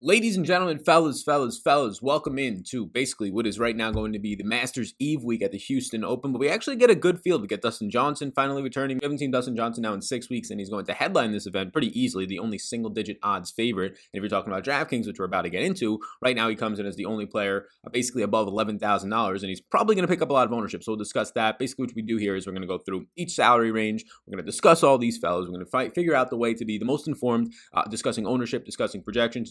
Ladies and gentlemen, fellas, welcome in to basically what is right now going to be the Masters Eve week at the Houston Open, but we actually get a good field. We get Dustin Johnson finally returning. We haven't seen Dustin Johnson now in 6 weeks, and he's going to headline this event pretty easily, the only single-digit odds favorite. And if you're talking about DraftKings, which we're about to get into, right now he comes in as the only player basically above $11,000, and he's probably going to pick up a lot of ownership, so we'll discuss that. Basically, what we do here is we're going to go through each salary range. We're going to discuss all these fellas. We're going to figure out the way to be the most informed, discussing ownership, discussing projections,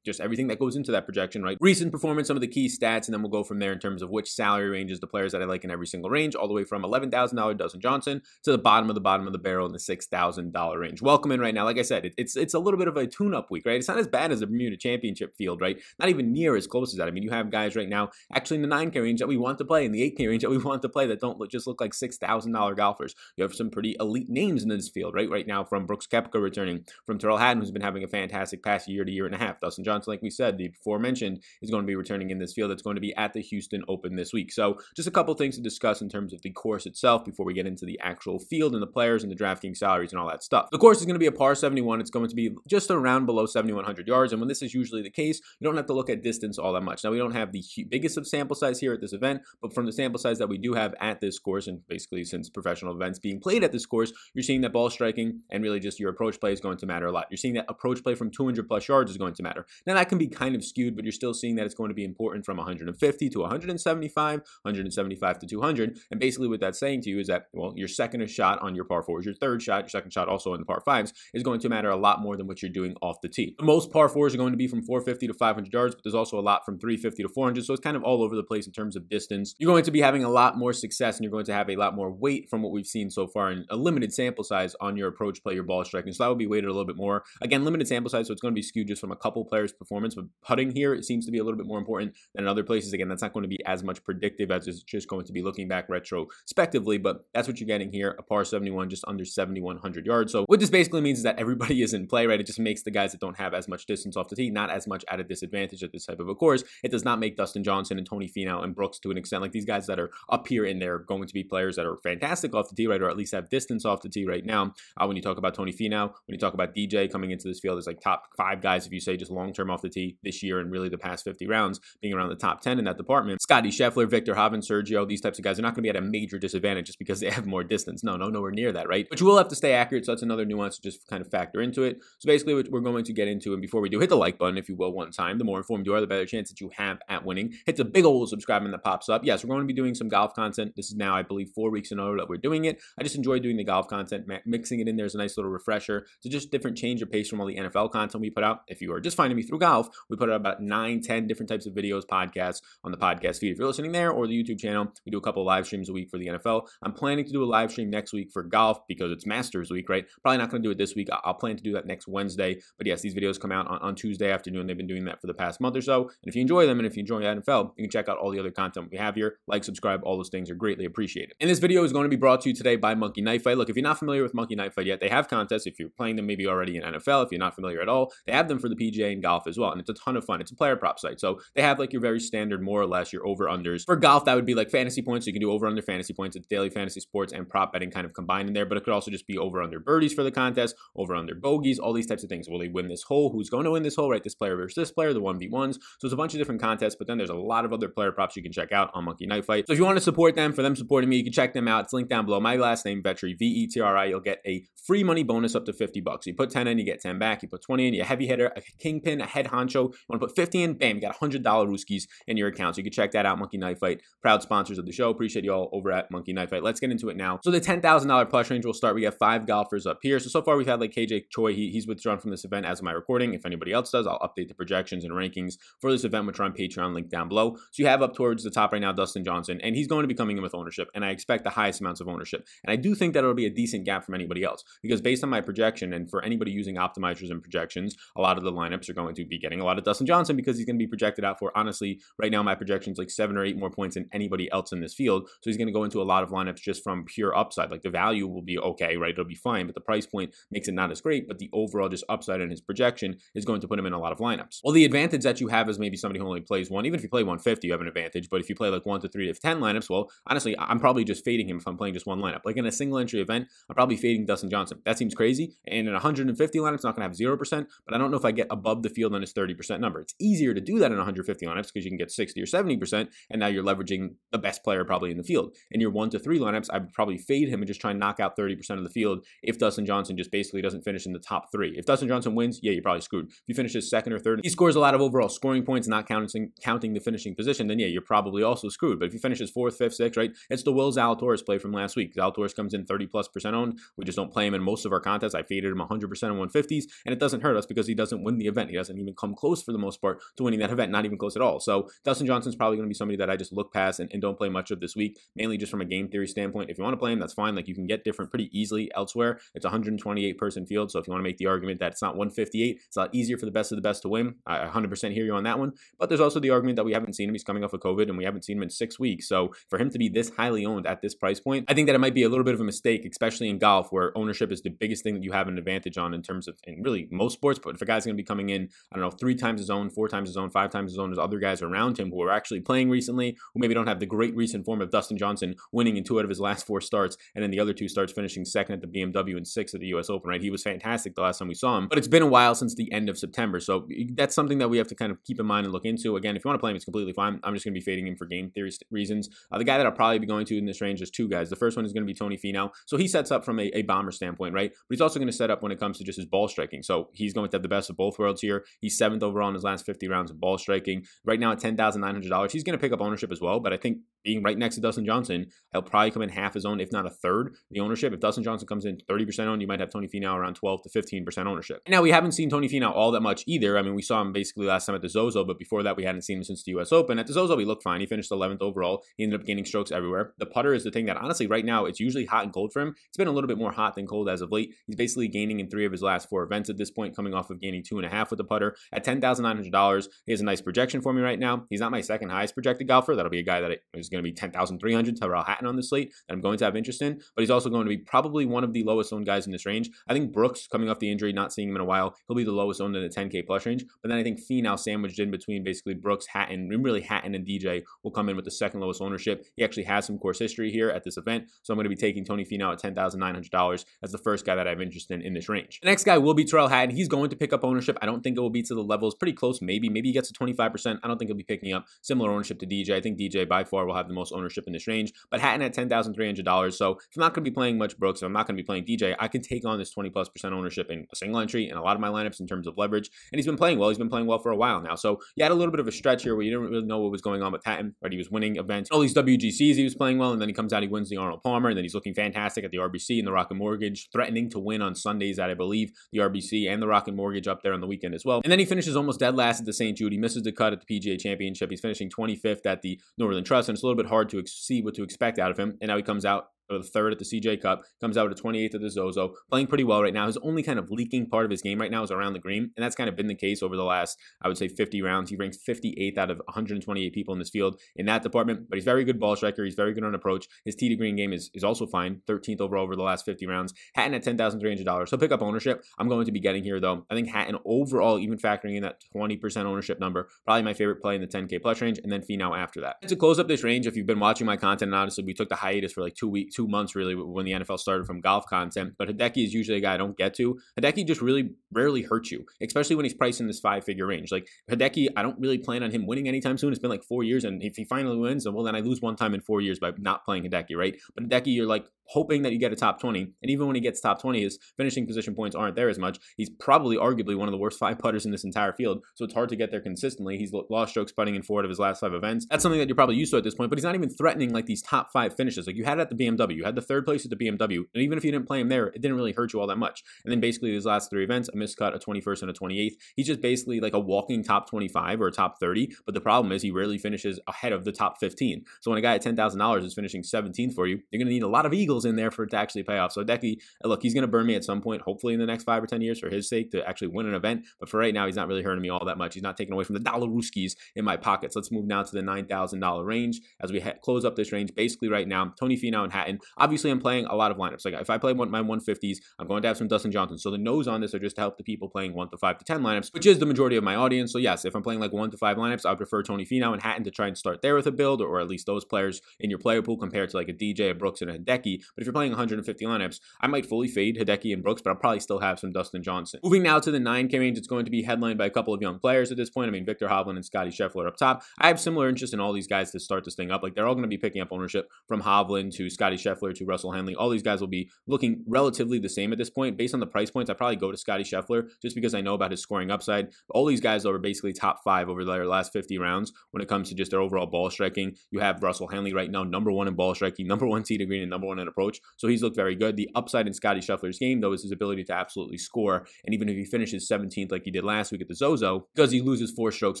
just everything that goes into that projection, right? Recent performance, some of the key stats, and then we'll go from there in terms of which salary ranges, the players that I like in every single range, all the way from $11,000 Dustin Johnson to the bottom of the barrel in the $6,000 range. Welcome in right now. Like I said, it's a little bit of a tune-up week, right? It's not as bad as the Bermuda Championship field, right? Not even near as close as that. I mean, you have guys right now actually in the 9K range that we want to play, in the 8K range that we want to play that don't just look like $6,000 golfers. You have some pretty elite names in this field, right? Right now from Brooks Koepka returning, from Tyrrell Hatton, who's been having a fantastic past year to year and a half. Dustin Johnson, like we said, the aforementioned, is going to be returning in this field. That's going to be at the Houston Open this week. So just a couple things to discuss in terms of the course itself before we get into the actual field and the players and the DraftKings salaries and all that stuff. The course is going to be a par 71. It's going to be just around below 7,100 yards. And when this is usually the case, you don't have to look at distance all that much. Now, we don't have the biggest of sample size here at this event, but from the sample size that we do have at this course, and basically since professional events being played at this course, you're seeing that ball striking and really just your approach play is going to matter a lot. You're seeing that approach play from 200 plus yards is going to matter. Now that can be kind of skewed, but you're still seeing that it's going to be important from 150 to 175, 175 to 200. And basically what that's saying to you is that, well, your second shot on your par fours, your third shot, your second shot also in the par fives is going to matter a lot more than what you're doing off the tee. Most par fours are going to be from 450 to 500 yards, but there's also a lot from 350 to 400. So it's kind of all over the place in terms of distance. You're going to be having a lot more success and you're going to have a lot more weight from what we've seen so far in a limited sample size on your approach play, your ball striking. So that would be weighted a little bit more. Again, limited sample size, so it's going to be skewed just from a couple players' performance, but putting here, it seems to be a little bit more important than in other places. Again, that's not going to be as much predictive as it's just going to be looking back retrospectively, but that's what you're getting here, a par 71, just under 7,100 yards. So what this basically means is that everybody is in play, right? It just makes the guys that don't have as much distance off the tee, not as much at a disadvantage at this type of a course. It does not make Dustin Johnson and Tony Finau and Brooks to an extent. Like these guys that are up here and they're going to be players that are fantastic off the tee, right? Or at least have distance off the tee right now. When you talk about Tony Finau, when you talk about DJ coming into this field, there's like top five guys, if you say just long-term off the tee this year and really the past 50 rounds being around the top 10 in that department. Scotty Scheffler, Victor Hovland, Sergio, these types of guys are not going to be at a major disadvantage just because they have more distance. No, nowhere near that, right? But you will have to stay accurate, so that's another nuance to just kind of factor into it. So basically what we're going to get into, and before we do, hit the like button if you will one time. The more informed you are, the better chance that you have at winning. Hit the big old subscribe button that pops up. Yes, we're going to be doing some golf content. This is now, I believe, 4 weeks in a row that we're doing it. I just enjoy doing the golf content. Mixing it in there is a nice little refresher. So just different change of pace from all the NFL content we put out. If you are just finding me through golf, we put out about 9-10 different types of videos, podcasts on the podcast feed. If you're listening there or the YouTube channel, we do a couple of live streams a week for the NFL. I'm planning to do a live stream next week for golf because it's Masters week, right? Probably not going to do it this week. I'll plan to do that next Wednesday. But yes, these videos come out on Tuesday afternoon. They've been doing that for the past month or so. And if you enjoy them and if you enjoy the NFL, you can check out all the other content we have here. Like, subscribe, all those things are greatly appreciated. And this video is going to be brought to you today by Monkey Knife Fight. Look, if you're not familiar with Monkey Knife Fight yet, they have contests. If you're playing them maybe already in NFL, if you're not familiar at all, they have them for the PGA and golf as well. And it's a ton of fun. It's a player prop site. So they have like your very standard, more or less, your over-unders. For golf, that would be like fantasy points. So you can do over-under fantasy points. It's daily fantasy sports and prop betting kind of combined in there. But it could also just be over-under birdies for the contest, over-under bogeys, all these types of things. Will they win this hole? Who's going to win this hole, right? This player versus this player, the 1v1s. So it's a bunch of different contests. But then there's a lot of other player props you can check out on Monkey Knife Fight. So if you want to support them, for them supporting me, you can check them out. It's linked down below. My last name, VETRI, V-E-T-R-I. You'll get a free money bonus up to $50. You put 10 in, you get 10 back. You put 20 in, you heavy hitter, a kingpin, a head honcho. You want to put 50 in, bam, you got $100 Rooskies in your account. So you can check that out, Monkey Knife Fight. Proud sponsors of the show. Appreciate you all over at Monkey Knife Fight. Let's get into it now. So the $10,000 plus range will start. We have five golfers up here. So far we've had like KJ Choi. He's withdrawn from this event as of my recording. If anybody else does, I'll update the projections and rankings for this event, which are on Patreon, linked down below. So you have up towards the top right now, Dustin Johnson, and he's going to be coming in with ownership. And I expect the highest amounts of ownership. And I do think that it'll be a decent gap from anybody else because based on my projection and for anybody using optimizers and projections, a lot of the lineups are going to be getting a lot of Dustin Johnson because he's going to be projected out for, honestly, right now my projection's like 7 or 8 more points than anybody else in this field. So he's going to go into a lot of lineups just from pure upside. Like the value will be okay, right? It'll be fine, but the price point makes it not as great, but the overall just upside in his projection is going to put him in a lot of lineups. Well, the advantage that you have is maybe somebody who only plays one. Even if you play 150, you have an advantage, but if you play like 1 to 3 to 10 lineups, well, honestly, I'm probably just fading him if I'm playing just one lineup. Like in a single entry event, I'm probably fading Dustin Johnson. That seems crazy. And in 150 lineups, not going to have 0%, but I don't know if I get above above the field on his 30% number. It's easier to do that in 150 lineups because you can get 60 or 70%, and now you're leveraging the best player probably in the field. In your 1 to 3 lineups, I would probably fade him and just try and knock out 30% of the field if Dustin Johnson just basically doesn't finish in the top three. If Dustin Johnson wins, yeah, you're probably screwed. If he finishes second or third, he scores a lot of overall scoring points, not counting the finishing position, then yeah, you're probably also screwed. But if he finishes fourth, fifth, sixth, right, it's the Will Zalatoris play from last week. Zalatoris comes in 30+% owned. We just don't play him in most of our contests. I faded him 100% in 150s, and it doesn't hurt us because he doesn't win the event. He doesn't even come close for the most part to winning that event, not even close at all. So Dustin Johnson's probably going to be somebody that I just look past and don't play much of this week, mainly just from a game theory standpoint. If you want to play him, that's fine. Like, you can get different pretty easily elsewhere. It's a 128-person field, so if you want to make the argument that it's not 158, it's a lot easier for the best of the best to win. I 100% hear you on that one. But there's also the argument that we haven't seen him. He's coming off of COVID, and we haven't seen him in 6 weeks. So for him to be this highly owned at this price point, I think that it might be a little bit of a mistake, especially in golf, where ownership is the biggest thing that you have an advantage on in terms of, in really most sports. But if a guy's going to be coming in, I don't know, 3 times his own, 4 times his own, 5 times his own as other guys around him who are actually playing recently, who maybe don't have the great recent form of Dustin Johnson winning in 2 out of his last 4 starts, and in the other 2 starts finishing second at the BMW and 6th at the U.S. Open, right? He was fantastic the last time we saw him, but it's been a while since the end of September. So that's something that we have to kind of keep in mind and look into. Again, if you want to play him, it's completely fine. I'm just going to be fading him for game theory reasons. The guy that I'll probably be going to in this range is 2 guys. The first one is going to be Tony Finau. So he sets up from a bomber standpoint, right? But he's also going to set up when it comes to just his ball striking. So he's going to have the best of both worlds here. He's 7th overall in his last 50 rounds of ball striking. Right now at $10,900, he's going to pick up ownership as well. But I think being right next to Dustin Johnson, he'll probably come in half his own, if not a third, the ownership. If Dustin Johnson comes in 30% owned, you might have Tony Finau around 12 to 15% ownership. Now, we haven't seen Tony Finau all that much either. I mean, we saw him basically last time at the Zozo, but before that, we hadn't seen him since the U.S. Open. At the Zozo, he looked fine. He finished 11th overall. He ended up gaining strokes everywhere. The putter is the thing that, honestly, right now, it's usually hot and cold for him. It's been a little bit more hot than cold as of late. He's basically gaining in 3 of his last 4 events at this point, coming off of gaining 2.5 with the putter. At $10,900, he has a nice projection for me right now. He's not my second highest projected golfer. That'll be a guy that is going to be $10,300, Tyrrell Hatton, on the slate that I'm going to have interest in, but he's also going to be probably one of the lowest owned guys in this range. I think Brooks, coming off the injury, not seeing him in a while, he'll be the lowest owned in the 10K plus range, but then I think Finau, sandwiched in between basically Brooks, Hatton, and really Hatton and DJ, will come in with the second lowest ownership. He actually has some course history here at this event, so I'm going to be taking Tony Finau at $10,900 as the first guy that I have interest in this range. The next guy will be Tyrrell Hatton. He's going to pick up ownership. I don't think it will be to the levels, pretty close, maybe he gets to 25%. I don't think he'll be picking up similar ownership to DJ. I think DJ by far will have the most ownership in this range, but Hatton at $10,300. So if I'm not going to be playing much Brooks, and I'm not going to be playing DJ, I can take on this 20+% ownership in a single entry and a lot of my lineups in terms of leverage. And he's been playing well. He's been playing well for a while now. So you had a little bit of a stretch here where you didn't really know what was going on with Hatton, right? He was winning events, all these WGCs, he was playing well, and then he comes out, he wins the Arnold Palmer, and then he's looking fantastic at the RBC and the Rocket Mortgage, threatening to win on Sundays at, I believe, the RBC and the Rocket Mortgage up there on the weekend as well. And then he finishes almost dead last at the St. Jude. He misses the cut at the PGA Championship. He's finishing 25th at the Northern Trust, and it's a little bit hard to see what to expect out of him. And now he comes out or the third at the CJ Cup, comes out at 28th at the Zozo, playing pretty well right now. His only kind of leaking part of his game right now is around the green, and that's kind of been the case over the last, I would say, 50 rounds. He ranks 58th out of 128 people in this field in that department, but he's very good ball striker. He's very good on approach. His tee to green game is also fine, 13th overall over the last 50 rounds. Hatton at $10,300. So pick up ownership. I'm going to be getting here, though. I think Hatton overall, even factoring in that 20% ownership number, probably my favorite play in the 10K plus range, and then Finau after that. And to close up this range, if you've been watching my content, and honestly, we took the hiatus for like 2 months really when the NFL started from golf content, but Hideki is usually a guy I don't get to. Hideki just really rarely hurts you, especially when he's priced in this 5-figure range. Like Hideki, I don't really plan on him winning anytime soon. It's been like 4 years, and if he finally wins, then I lose one time in 4 years by not playing Hideki, right? But Hideki, you're like hoping that you get a top 20, and even when he gets top 20, his finishing position points aren't there as much. He's probably arguably one of the worst 5 putters in this entire field, so it's hard to get there consistently. He's lost strokes putting in 4 out of his last 5 events. That's something that you're probably used to at this point, but he's not even threatening like these top 5 finishes. Like you had it at the BMW, you had the third place at the BMW, and even if you didn't play him there, it didn't really hurt you all that much. And then basically his last 3 events, a miscut, a 21st, and a 28th. He's just basically like a walking top 25 or a top 30, but the problem is he rarely finishes ahead of the top 15. So when a guy at $10,000 is finishing 17th for you, you're going to need a lot of eagles in there for it to actually pay off. So Hideki, look, he's going to burn me at some point, hopefully in the next 5 or 10 years for his sake, to actually win an event. But for right now, he's not really hurting me all that much. He's not taking away from the dollar Ruskies in my pockets. Let's move now to the $9,000 range as we close up this range. Basically right now, Tony Finau and Hatton And obviously, I'm playing a lot of lineups. Like if I play my 150s, I'm going to have some Dustin Johnson. So the nos on this are just to help the people playing 1 to 5 to 10 lineups, which is the majority of my audience. So yes, if I'm playing like 1 to 5 lineups, I would prefer Tony Finau and Hatton to try and start there with a build, or at least those players in your player pool compared to like a DJ, a Brooks, and a Hideki. But if you're playing 150 lineups, I might fully fade Hideki and Brooks, but I'll probably still have some Dustin Johnson. Moving now to the 9K range, it's going to be headlined by a couple of young players at this point. I mean, Victor Hovland and Scotty Scheffler up top. I have similar interest in all these guys to start this thing up. Like they're all going to be picking up ownership from Hovland to Scotty Scheffler to Russell Henley. All these guys will be looking relatively the same at this point. Based on the price points, I probably go to Scotty Scheffler just because I know about his scoring upside. All these guys are basically top five over their last 50 rounds when it comes to just their overall ball striking. You have Russell Henley right now, number one in ball striking, number one tee to green, and number one in approach. So he's looked very good. The upside in Scotty Scheffler's game, though, is his ability to absolutely score. And even if he finishes 17th like he did last week at the Zozo, because he loses 4 strokes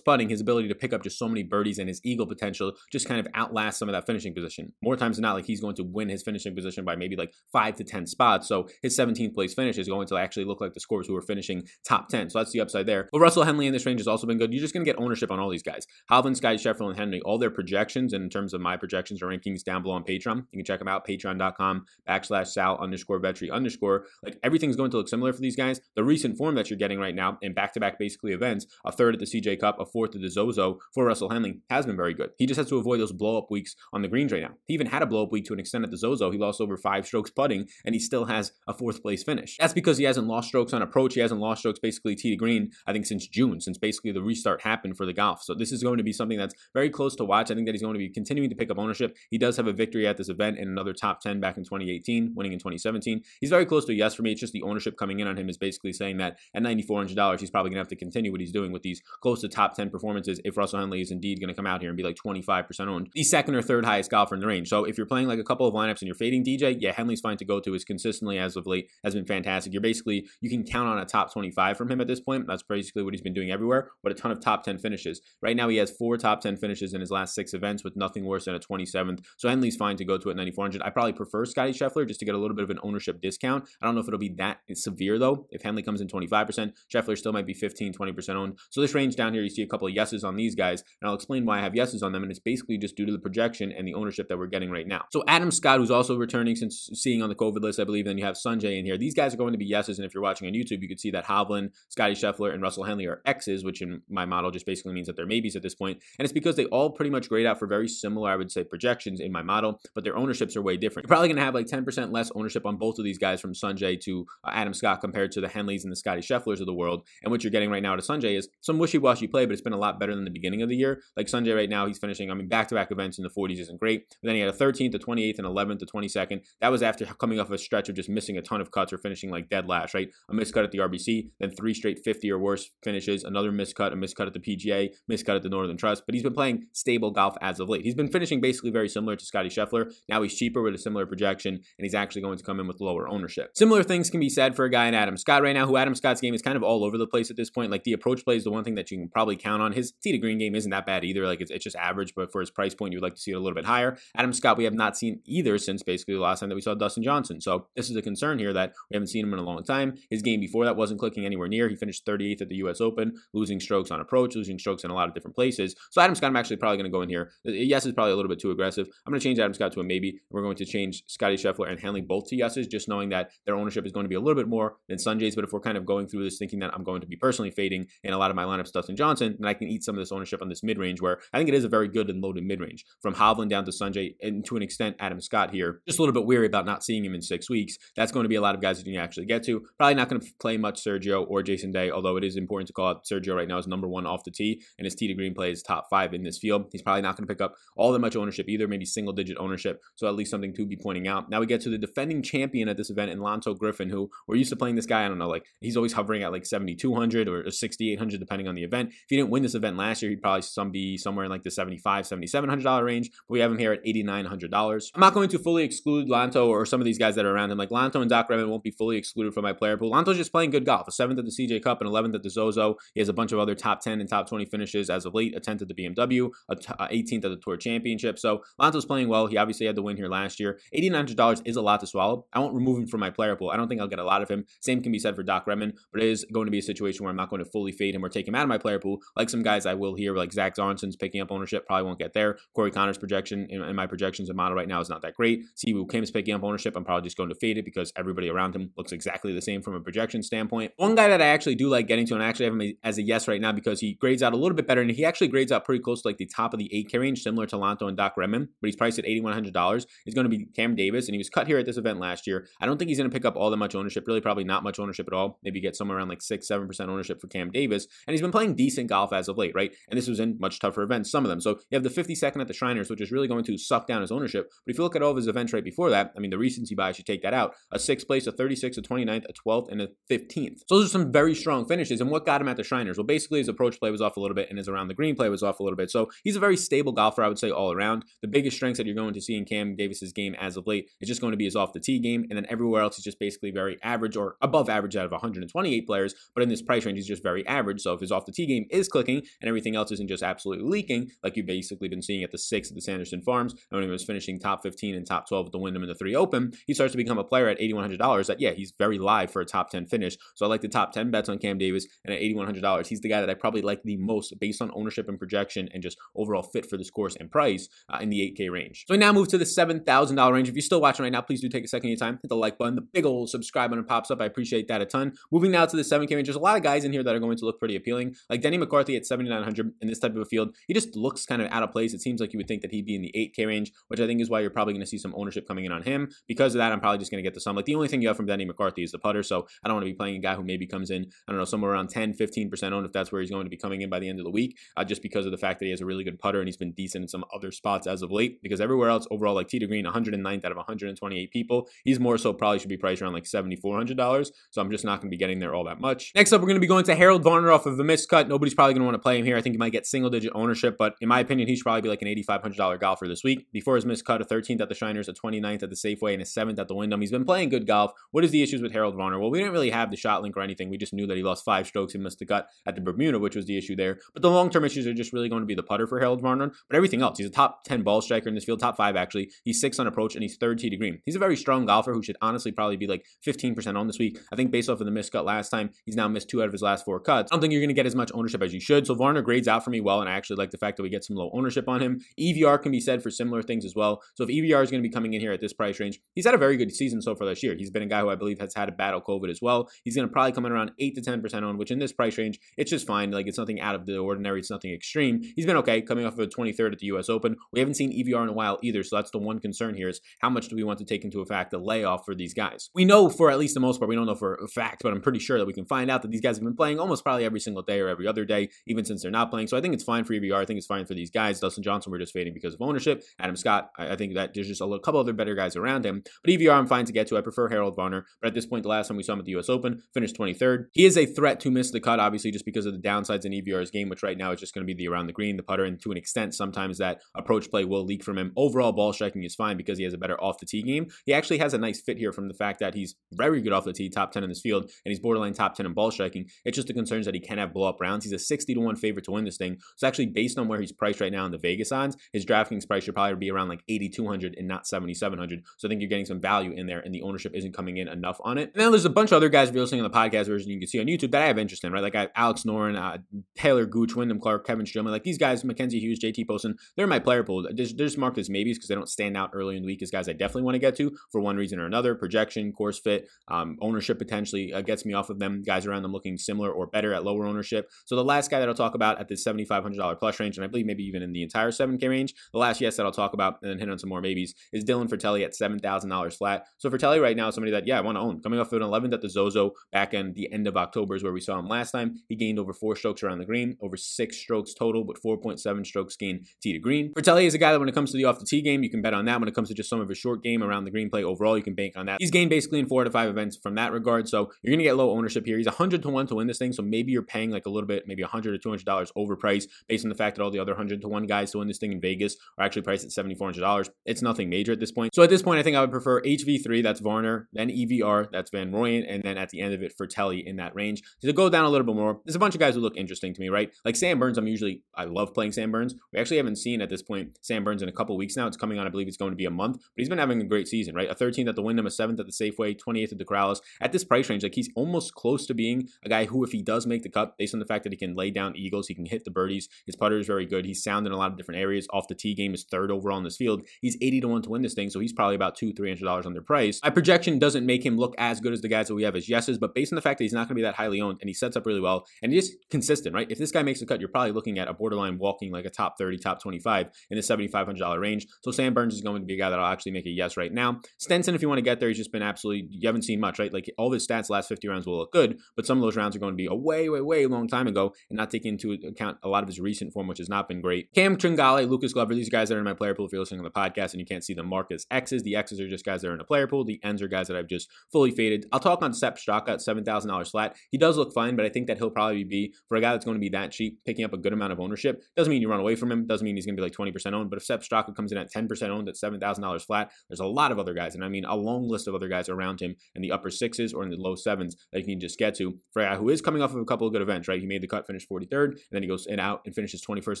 putting, his ability to pick up just so many birdies and his eagle potential just kind of outlasts some of that finishing position. More times than not, like he's going to win his finishing position by maybe like 5 to 10 spots. So his 17th place finish is going to actually look like the scores who are finishing top 10. So that's the upside there. But Russell Henley in this range has also been good. You're just going to get ownership on all these guys. Hovland, Scottie Scheffler, and Henley, all their projections, and in terms of my projections or rankings down below on Patreon, you can check them out, patreon.com/Sal_VETRI_. Like everything's going to look similar for these guys. The recent form that you're getting right now in back-to-back basically events, a third at the CJ Cup, a fourth at the Zozo for Russell Henley has been very good. He just has to avoid those blow-up weeks on the greens right now. He even had a blow-up week to an extent at the Zozo. He lost over 5 strokes putting, and he still has a fourth place finish. That's because he hasn't lost strokes on approach. He hasn't lost strokes basically tee to green, I think since June, since basically the restart happened for the golf. So this is going to be something that's very close to watch. I think that he's going to be continuing to pick up ownership. He does have a victory at this event and another top 10 back in 2018, winning in 2017. He's very close to a yes for me. It's just the ownership coming in on him is basically saying that at $9,400, he's probably going to have to continue what he's doing with these close to top 10 performances if Russell Henley is indeed going to come out here and be like 25% owned, the second or third highest golfer in the range. So if you're playing like a couple of lineups and you're fading DJ, yeah, Henley's fine to go to. Is consistently as of late has been fantastic. You're basically, you can count on a top 25 from him at this point. That's basically what he's been doing everywhere, but a ton of top 10 finishes. Right now, he has 4 top 10 finishes in his last 6 events with nothing worse than a 27th. So Henley's fine to go to at 9,400. I probably prefer Scotty Scheffler just to get a little bit of an ownership discount. I don't know if it'll be that severe though. If Henley comes in 25%, Scheffler still might be 15-20% owned. So this range down here, you see a couple of yeses on these guys, and I'll explain why I have yeses on them. And it's basically just due to the projection and the ownership that we're getting right now. So Adam Scott, who's also returning since seeing on the COVID list, I believe, then you have Sanjay in here. These guys are going to be yeses. And if you're watching on YouTube, you could see that Hovland, Scotty Scheffler, and Russell Henley are X's, which in my model just basically means that they're maybes at this point. And it's because they all pretty much grade out for very similar, I would say, projections in my model, but their ownerships are way different. You're probably going to have like 10% less ownership on both of these guys from Sanjay to Adam Scott compared to the Henleys and the Scotty Schefflers of the world. And what you're getting right now to Sanjay is some wishy-washy play, but it's been a lot better than the beginning of the year. Like Sanjay right now, he's finishing, I mean, back-to-back events in the 40s isn't great. But then he had a 13th, a 28th, and 11th, a 22nd. That was after coming off a stretch of just missing a ton of cuts or finishing like dead last, right? A miscut at the RBC, then 3 straight 50 or worse finishes, another miscut, a miscut at the PGA, miscut at the Northern Trust. But he's been playing stable golf as of late. He's been finishing basically very similar to Scotty Scheffler. Now he's cheaper with a similar projection, and he's actually going to come in with lower ownership. Similar things can be said for a guy in Adam Scott right now, who Adam Scott's game is kind of all over the place at this point. Like the approach play is the one thing that you can probably count on. His tee to green game isn't that bad either. Like it's just average, but for his price point, you would like to see it a little bit higher. Adam Scott, we have not seen either since basically the last time that we saw Dustin Johnson. So this is a concern here that we haven't seen him in a long time. His game before that wasn't clicking anywhere near. He finished 38th at the U.S. Open, losing strokes on approach, losing strokes in a lot of different places. So Adam Scott, I'm actually probably going to go in here. Yes is probably a little bit too aggressive. I'm going to change Adam Scott to a maybe. We're going to change Scotty Scheffler and Henley both to yeses, just knowing that their ownership is going to be a little bit more than Sanjay's. But if we're kind of going through this thinking that I'm going to be personally fading in a lot of my lineups Dustin Johnson, then I can eat some of this ownership on this mid-range, where I think it is a very good and loaded mid-range from Hovland down to Sanjay and to an extent Adam Scott here. Just a little bit weary about not seeing him in 6 weeks. That's going to be a lot of guys that you can actually get to. Probably not going to play much Sergio or Jason Day, although it is important to call out Sergio right now is number one off the tee, and his tee to green play is top 5 in this field. He's probably not going to pick up all that much ownership either, maybe single digit ownership. So at least something to be pointing out. Now we get to the defending champion at this event in Lanto Griffin, who we're used to playing this guy. I don't know, like he's always hovering at like 7,200 or 6,800, depending on the event. If he didn't win this event last year, he'd probably be somewhere in like the $7,700 range. But we have him here at $8,900. I'm not going to fully exclude Lanto or some of these guys that are around him. Like Lanto and Doc Redman won't be fully excluded from my player pool. Lanto's just playing good golf. A 7th at the CJ Cup and 11th at the Zozo. He has a bunch of other top 10 and top 20 finishes as of late. A 10th at the BMW, a 18th at the Tour Championship. So Lanto's playing well. He obviously had the win here last year. $8,900 is a lot to swallow. I won't remove him from my player pool. I don't think I'll get a lot of him. Same can be said for Doc Redman, but it is going to be a situation where I'm not going to fully fade him or take him out of my player pool. Like some guys I will here, like Zach Zornson's picking up ownership, probably won't get there. Corey Connor's projection in my projections and model right now is not that great. great. Siwoo Kim's picking up ownership. I'm probably just going to fade it because everybody around him looks exactly the same from a projection standpoint. One guy that I actually do like getting to, and I actually have him as a yes right now because he grades out a little bit better, and he actually grades out pretty close to like the top of the 8K range, similar to Lanto and Doc Redman, but he's priced at $8,100. He's going to be Cam Davis, and he was cut here at this event last year. I don't think he's going to pick up all that much ownership, really probably not much ownership at all. Maybe get somewhere around like 6, 7% ownership for Cam Davis, and he's been playing decent golf as of late, right? And this was in much tougher events, some of them. So you have the 52nd at the Shriners, which is really going to suck down his ownership. But if you look at all of his events right before that, I mean, the recency bias should take that out. A 6th place, a 36th, a 29th, a 12th, and a 15th. So those are some very strong finishes. And what got him at the Shriners? Well, basically his approach play was off a little bit and his around the green play was off a little bit. So he's a very stable golfer, I would say, all around. The biggest strengths that you're going to see in Cam Davis's game as of late is just going to be his off the tee game. And then everywhere else, he's just basically very average or above average out of 128 players. But in this price range, he's just very average. So if his off the tee game is clicking and everything else isn't just absolutely leaking, like you've basically been seeing at the 6th at the Sanderson Farms, and when he was finishing top 15 and top 12 at the Wyndham and the 3 Open, he starts to become a player at $8,100 that, yeah, he's very live for a top 10 finish. So I like the top 10 bets on Cam Davis, and at $8,100, he's the guy that I probably like the most based on ownership and projection and just overall fit for this course and price in the 8K range. So we now move to the $7,000 range. If you're still watching right now, please do take a second of your time, hit the like button, the big old subscribe button pops up. I appreciate that a ton. Moving now to the 7K range, there's a lot of guys in here that are going to look pretty appealing, like Denny McCarthy at 7,900 in this type of a field. He just looks kind of out of place. It seems like you would think that he'd be in the 8K range, which I think is why you're probably going to see some ownership coming in on him. Because of that, I'm probably just going to get the sum. Like the only thing you have from Denny McCarthy is the putter, so I don't want to be playing a guy who maybe comes in, I don't know, somewhere around 10, 15% owned if that's where he's going to be coming in by the end of the week, just because of the fact that he has a really good putter and he's been decent in some other spots as of late. Because everywhere else, overall, like tee to green, 109th out of 128 people, he's more so probably should be priced around like $7,400. So I'm just not going to be getting there all that much. Next up, we're going to be going to Harold Varner off of a missed cut. Nobody's probably going to want to play him here. I think he might get single-digit ownership, but in my opinion, he should probably be like an $8,500 golfer this week. Before his missed cut, a 13th at the Shriners, a 29th at the Safeway, and a 7th at the Wyndham. He's been playing good golf. What is the issues with Harold Varner? Well, we didn't really have the shot link or anything. We just knew that he lost 5 strokes and missed the cut at the Bermuda, which was the issue there. But the long-term issues are just really going to be the putter for Harold Varner. But everything else, he's a top 10 ball striker in this field, top 5 actually. He's 6th on approach, and he's 3rd tee to green. He's a very strong golfer who should honestly probably be like 15% on this week. I think based off of the missed cut last time, he's now missed 2 out of his last 4 cuts. I don't think you're going to get as much ownership as you should. So Varner grades out for me well, and I actually like the fact that we get some low ownership on him. EVR can be said for similar things as well. So if EVR is going to be coming in here at this price range, he's had a very good season so far this year. He's been a guy who I believe has had a battle COVID as well. He's going to probably come in around 8 to 10% owned, which in this price range, it's just fine. Like it's nothing out of the ordinary. It's nothing extreme. He's been okay coming off of a 23rd at the U.S. Open. We haven't seen EVR in a while either. So that's the one concern here is how much do we want to take into effect the layoff for these guys? We know for at least the most part, we don't know for a fact, but I'm pretty sure that we can find out that these guys have been playing almost probably every single day or every other day, even since they're not playing. So I think it's fine for EVR. I think it's fine for these guys. Dustin Johnson, we're just fading because of ownership. Adam Scott, I think that there's just a couple other better guys around him. But EVR, I'm fine to get to. I prefer Harold Varner. But at this point, the last time we saw him at the U.S. Open, finished 23rd. He is a threat to miss the cut, obviously, just because of the downsides in EVR's game, which right now is just going to be the around the green, the putter, and to an extent, sometimes that approach play will leak from him. Overall, ball striking is fine because he has a better off the tee game. He actually has a nice fit here from the fact that he's very good off the tee, top 10 in this field, and he's borderline top 10 in ball striking. It's just the concerns that he can have blow up rounds. He's a 60-1 favorite to win this thing. It's actually based on where he's priced right now in the Vegas odds. His DraftKings price should probably be around like 8,200 and not 7,700. So I think you're getting some value in there, and the ownership isn't coming in enough on it. And then there's a bunch of other guys, if you're listening on the podcast version, you can see on YouTube that I have interest in, right? Like I have Alex Noren, Taylor Gooch, Wyndham Clark, Kevin Strillman, like these guys, Mackenzie Hughes, JT Poston, they're in my player pool. They're just marked as maybes because they don't stand out early in the week as guys I definitely want to get to for one reason or another. Projection, course fit, ownership potentially gets me off of them. Guys around them looking similar or better at lower ownership. So the last guy that I'll talk about at the $7,500 plus range, and I believe maybe even in the entire 7K range, the last yes that I'll talk about and then hit on some more maybes is Dylan Frittelli at $7,000 flat. So Frittelli right now is somebody that, yeah, I want to own. Coming off of an 11th at the Zozo back in the end of October is where we saw him last time. He gained over 4 strokes around the green, over 6 strokes total, but 4.7 strokes gained tee to green. Frittelli is a guy that when it comes to the off the tee game, you can bet on that. When it comes to just some of his short game around the green play overall, you can bank on that. He's gained basically in 4 to 5 events from that regard. So you're going to get low ownership here. He's 100-1 to win this thing. So maybe you're paying like a little bit, maybe $100 or $200 overpriced based on the fact that all the other 100-1 guys to win this thing in Vegas are actually priced at $7,400. It's nothing major at this point. So at this point, I think I would prefer HV3, that's Varner, then EVR, that's Van Rooyen, and then at the end of it, Frittelli in that range. So to go down a little bit more, there's a bunch of guys who look interesting to me, right? Like Sam Burns, I love playing Sam Burns. We actually haven't seen at this point Sam Burns in a couple weeks now. It's coming on, I believe it's going to be a month, but he's been having a great season, right? A 13th at the Wyndham, a 7th at the Safeway, 28th at the Corrales. At this price range, like he's almost close to being a guy who, if he does make the cut, based on the fact that he can lay down eagles, he can hit the birdies, his putter is very good. He's sound in a lot of different areas. Off the tee game is 3rd overall in this field. He's 80-1 1 to win this thing, so he's probably about $200-$300 underpriced. My projection doesn't make him look as good as the guys that we have as yeses, but based on the fact that he's not going to be that highly owned and he sets up really well and he's consistent, right? If this guy makes a cut, you're probably looking at a borderline walking like a top 30, top 25 in the $7,500 range. So Sam Burns is going to be a guy that I'll actually make a yes right now. Stenson, if you want to get there, he's just been absolutely, you haven't seen much, right? Like all his stats last 50 rounds will look good, but some of those rounds are going to be a way long time ago and not taking into account a lot of his recent form, which has not been great. Cam Tringale, Lucas Glover, these guys that are in my player pool if you're listening on the podcast and you can't see them marked as X's. The X's are just guys that are in a player pool. The N's are guys that I've just fully faded. I'll talk on Sepp Straka at $7,000 flat. He does look fine, but I think that he'll probably be, for a guy that's going to be that cheap, picking up a good amount of ownership. Doesn't mean you run away from him. Doesn't mean he's going to be like 20% owned, but if Sepp Straka comes in at 10% owned at $7,000 flat, there's a lot of other guys, and I mean a long list of other guys around him in the upper sixes or in the low sevens that you can just get to for a guy who is coming off of a couple of good events, right? He made the cut, finished 43rd, and then he goes in out and finishes 21st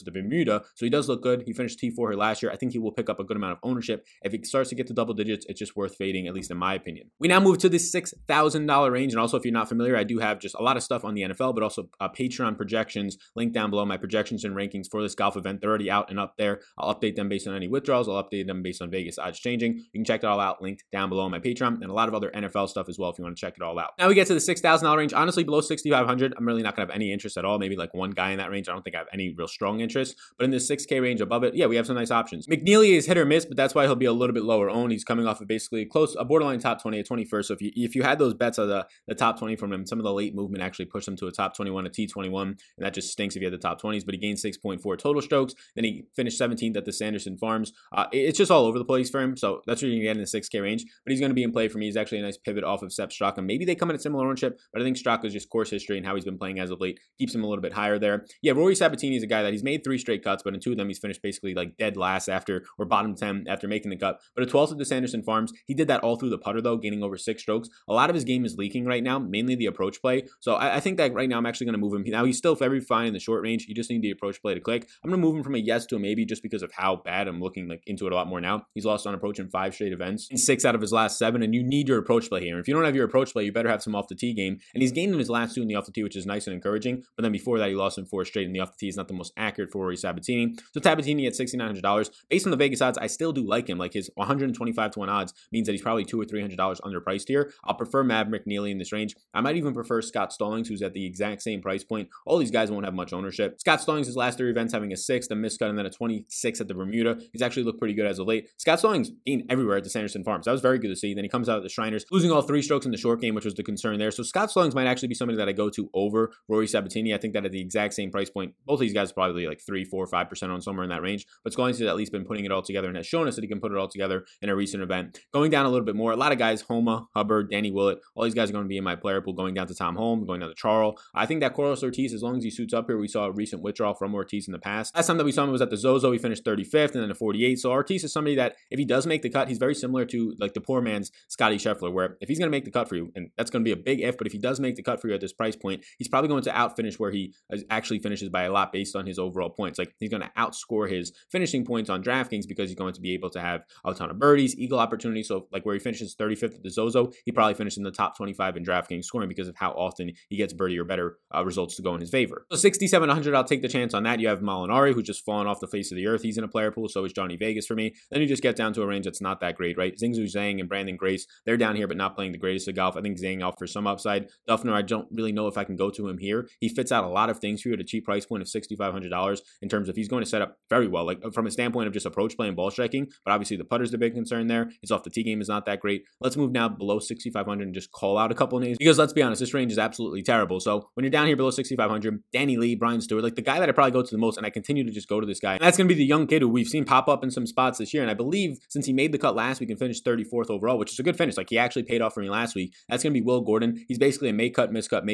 at the Bermuda, so he does look good. He finished T4 here last year. I think he will pick up a good amount of ownership. If he starts to get to double digits, it's just worth fading, at least in my opinion. We now move to the $6,000 range, and also if you're not familiar, I do have just a lot of stuff on the NFL, but also Patreon projections, link down below, my projections and rankings for this golf event. They're already out and up there. I'll update them based on any withdrawals. I'll update them based on Vegas odds changing. You can check it all out, linked down below on my Patreon, and a lot of other NFL stuff as well if you want to check it all out. Now we get to the $6,000 range. Honestly, below $6,500, I'm really not going to have any interest at all. Maybe like one guy in that range. I don't think I have any real strong interest, but in the 6K range above it, yeah, we have some nice options. McNeely is hit or miss, but that's why he'll be a little bit lower owned. He's coming off of basically a borderline top 20, a 21st. So if you had those bets of the top 20 from him, some of the late movement actually pushed him to a top 21, a T21, and that just stinks if you had the top 20s, but he gained 6.4 total strokes. Then he finished 17th at the Sanderson Farms. It's just all over the place for him, so that's what you're going to get in the 6K range, but he's going to be in play for me. He's actually a nice pivot off of Sepp Straka. Maybe they come in a similar ownership, but I think Straka's just course history and how he's been playing as of late keeps him a little bit higher there. Yeah, Rory Sabatini is a guy that he's made three straight cuts, but in two of them, he's finished basically like dead last after, or bottom 10 after making the cut, but at 12th at the Sanderson Farms, he did that all through the putter though, gaining over 6 strokes. A lot of his game is leaking right now, mainly the approach play, so I think that right now I'm actually going to move him. Now he's still very fine in the short range. You just need the approach play to click. I'm going to move him from a yes to a maybe just because of how bad I'm looking like into it a lot more now. He's lost on approach in 5 straight events, in 6 out of his last 7, and you need your approach play here. And if you don't have your approach play, you better have some off the tee game, and he's gained in his last 2 in the off the tee, which is nice and encouraging, but then before that he lost in 4 straight in the off the tee. Is not the most accurate for Rory Sabatini. So Sabatini at $6,900, based on the Vegas odds, I still do like him. Like his 125 to 1 odds means that he's probably $200 or $300 underpriced here. I'll prefer Mav McNeely in this range. I might even prefer Scott Stallings, who's at the exact same price point. All these guys won't have much ownership. Scott Stallings, his last 3 events, having a 6th, a miscut, and then a 26th at the Bermuda. He's actually looked pretty good as of late. Scott Stallings gained everywhere at the Sanderson Farms. That was very good to see. Then he comes out at the Shriners, losing all 3 strokes in the short game, which was the concern there. So Scott Stallings might actually be somebody that I go to over Rory Sabatini. I think that at the exact same price point, both of these guys are probably like 3, 4, 5% on, somewhere in that range. But Stallings has at least been putting it all together and has shown us that he can put it all together in a recent event. Going down a little bit more, a lot of guys, Homa, Hubbard, Danny Willett, all these guys are going to be in my player pool, going down to Tom Holm, going down to Charles. I think that Carlos Ortiz, as long as he suits up here, we saw a recent withdrawal from Ortiz in the past. Last time that we saw him was at the Zozo. He finished 35th and then a 48th. So Ortiz is somebody that if he does make the cut, he's very similar to like the poor man's Scotty Scheffler, where if he's going to make the cut for you, and that's going to be a big if, but if he does make the cut for you at this price point, he's probably going to outfinish where he actually finishes by a lot based on his overall points. Like he's going to outscore his finishing points on DraftKings because he's going to be able to have a ton of birdies, eagle opportunities. So like where he finishes 35th at the Zozo, he probably finished in the top 25 in DraftKings scoring because of how often he gets birdie or better results to go in his favor. So $6,700, I'll take the chance on that. You have Molinari, who's just fallen off the face of the earth. He's in a player pool. So is Johnny Vegas for me. Then you just get down to a range that's not that great, right? Zheng Zhu Zhang and Brandon Grace, they're down here, but not playing the greatest of golf. I think Zhang offers some upside. Duffner, I don't really know if I can go to him here. He fits out a lot of things for you at a cheap price point of $6,500 in terms of he's going to set up very well, like from a standpoint of just approach play and ball striking, but obviously the putter's the big concern there. His off the tee game is not that great. Let's move now below $6,500 and just call out a couple of names because let's be honest, this range is absolutely terrible. So when you're down here below $6,500, Danny Lee, Brian Stewart, like the guy that I probably go to the most, and I continue to just go to this guy. And that's going to be the young kid who we've seen pop up in some spots this year. And I believe since he made the cut last week and finished 34th overall, which is a good finish, like he actually paid off for me last week. That's going to be Will Gordon. He's basically a make cut, miscut.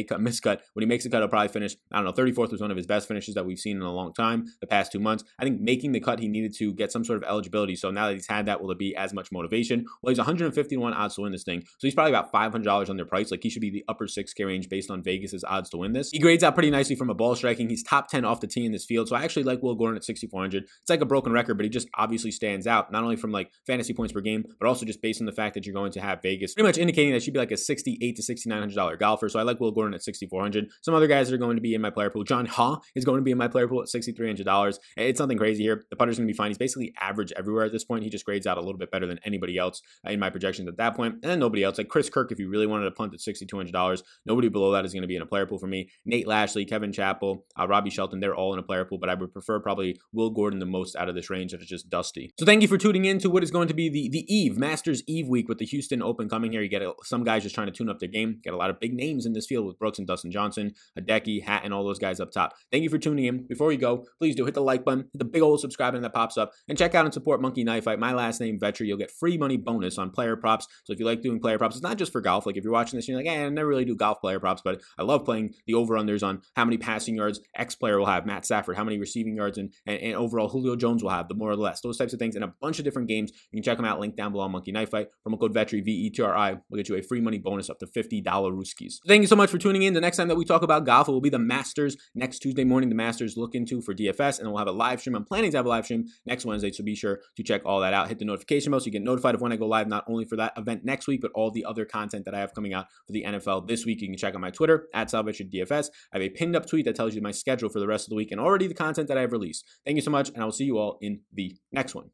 When he makes the cut, he'll probably finish, I don't know, 34th was one of his best finishes that we've seen in a long time, the past 2 months. I think making the cut, he needed to get some sort of eligibility. So now that he's had that, will it be as much motivation? Well, he's 151 odds to win this thing. So he's probably about $500 underpriced. Like he should be the upper 6K range based on Vegas's odds to win this. He grades out pretty nicely from a ball striking. He's top 10 off the tee in this field. So I actually like Will Gordon at $6,400. It's like a broken record, but he just obviously stands out, not only from like fantasy points per game, but also just based on the fact that you're going to have Vegas pretty much indicating that she'd be like a $6,800 to $6,900 golfer. So I like Will Gordon at $6,400. Some other guys that are going to be in my player pool. John Ha is going to be in my player pool at $6,300. It's nothing crazy here. The putter's going to be fine. He's basically average everywhere at this this point. He just grades out a little bit better than anybody else in my projections at that point. And then nobody else, like Chris Kirk, if you really wanted to punt at $6,200, nobody below that is going to be in a player pool for me. Nate Lashley, Kevin Chappell, Robbie Shelton, they're all in a player pool, but I would prefer probably Will Gordon the most out of this range that is just dusty. So thank you for tuning in to what is going to be the Eve, Masters Eve week with the Houston Open coming here. You get some guys just trying to tune up their game. Got a lot of big names in this field with Brooks and Dustin Johnson, Hideki, Hatton, all those guys up top. Thank you for tuning in. Before you go, please do hit the like button, hit the big old subscribe button that pops up, and check out and support Monkey Knife Fight, my last name, VETRI. You'll get free money bonus on player props. So if you like doing player props, it's not just for golf. Like if you're watching this, you're like, I never really do golf player props, but I love playing the over-unders on how many passing yards X player will have, Matt Stafford, how many receiving yards, and overall Julio Jones will have, the more or less, those types of things, and a bunch of different games. You can check them out, link down below on Monkey Knife Fight. Promo code VETRI, VETRI, will get you a free money bonus up to $50 Ruskies. Thank you so much for tuning in. The next time that we talk about golf, it will be the Masters next Tuesday morning. The Masters look into for DFS, and we'll have a live stream. I'm planning to have a live stream next Wednesday, so be sure to check all that out. Hit the notification bell so you get notified of when I go live, not only for that event next week, but all the other content that I have coming out for the NFL this week. You can check out my Twitter, @SalvationDFS. I have a pinned up tweet that tells you my schedule for the rest of the week and already the content that I've released. Thank you so much, and I will see you all in the next one.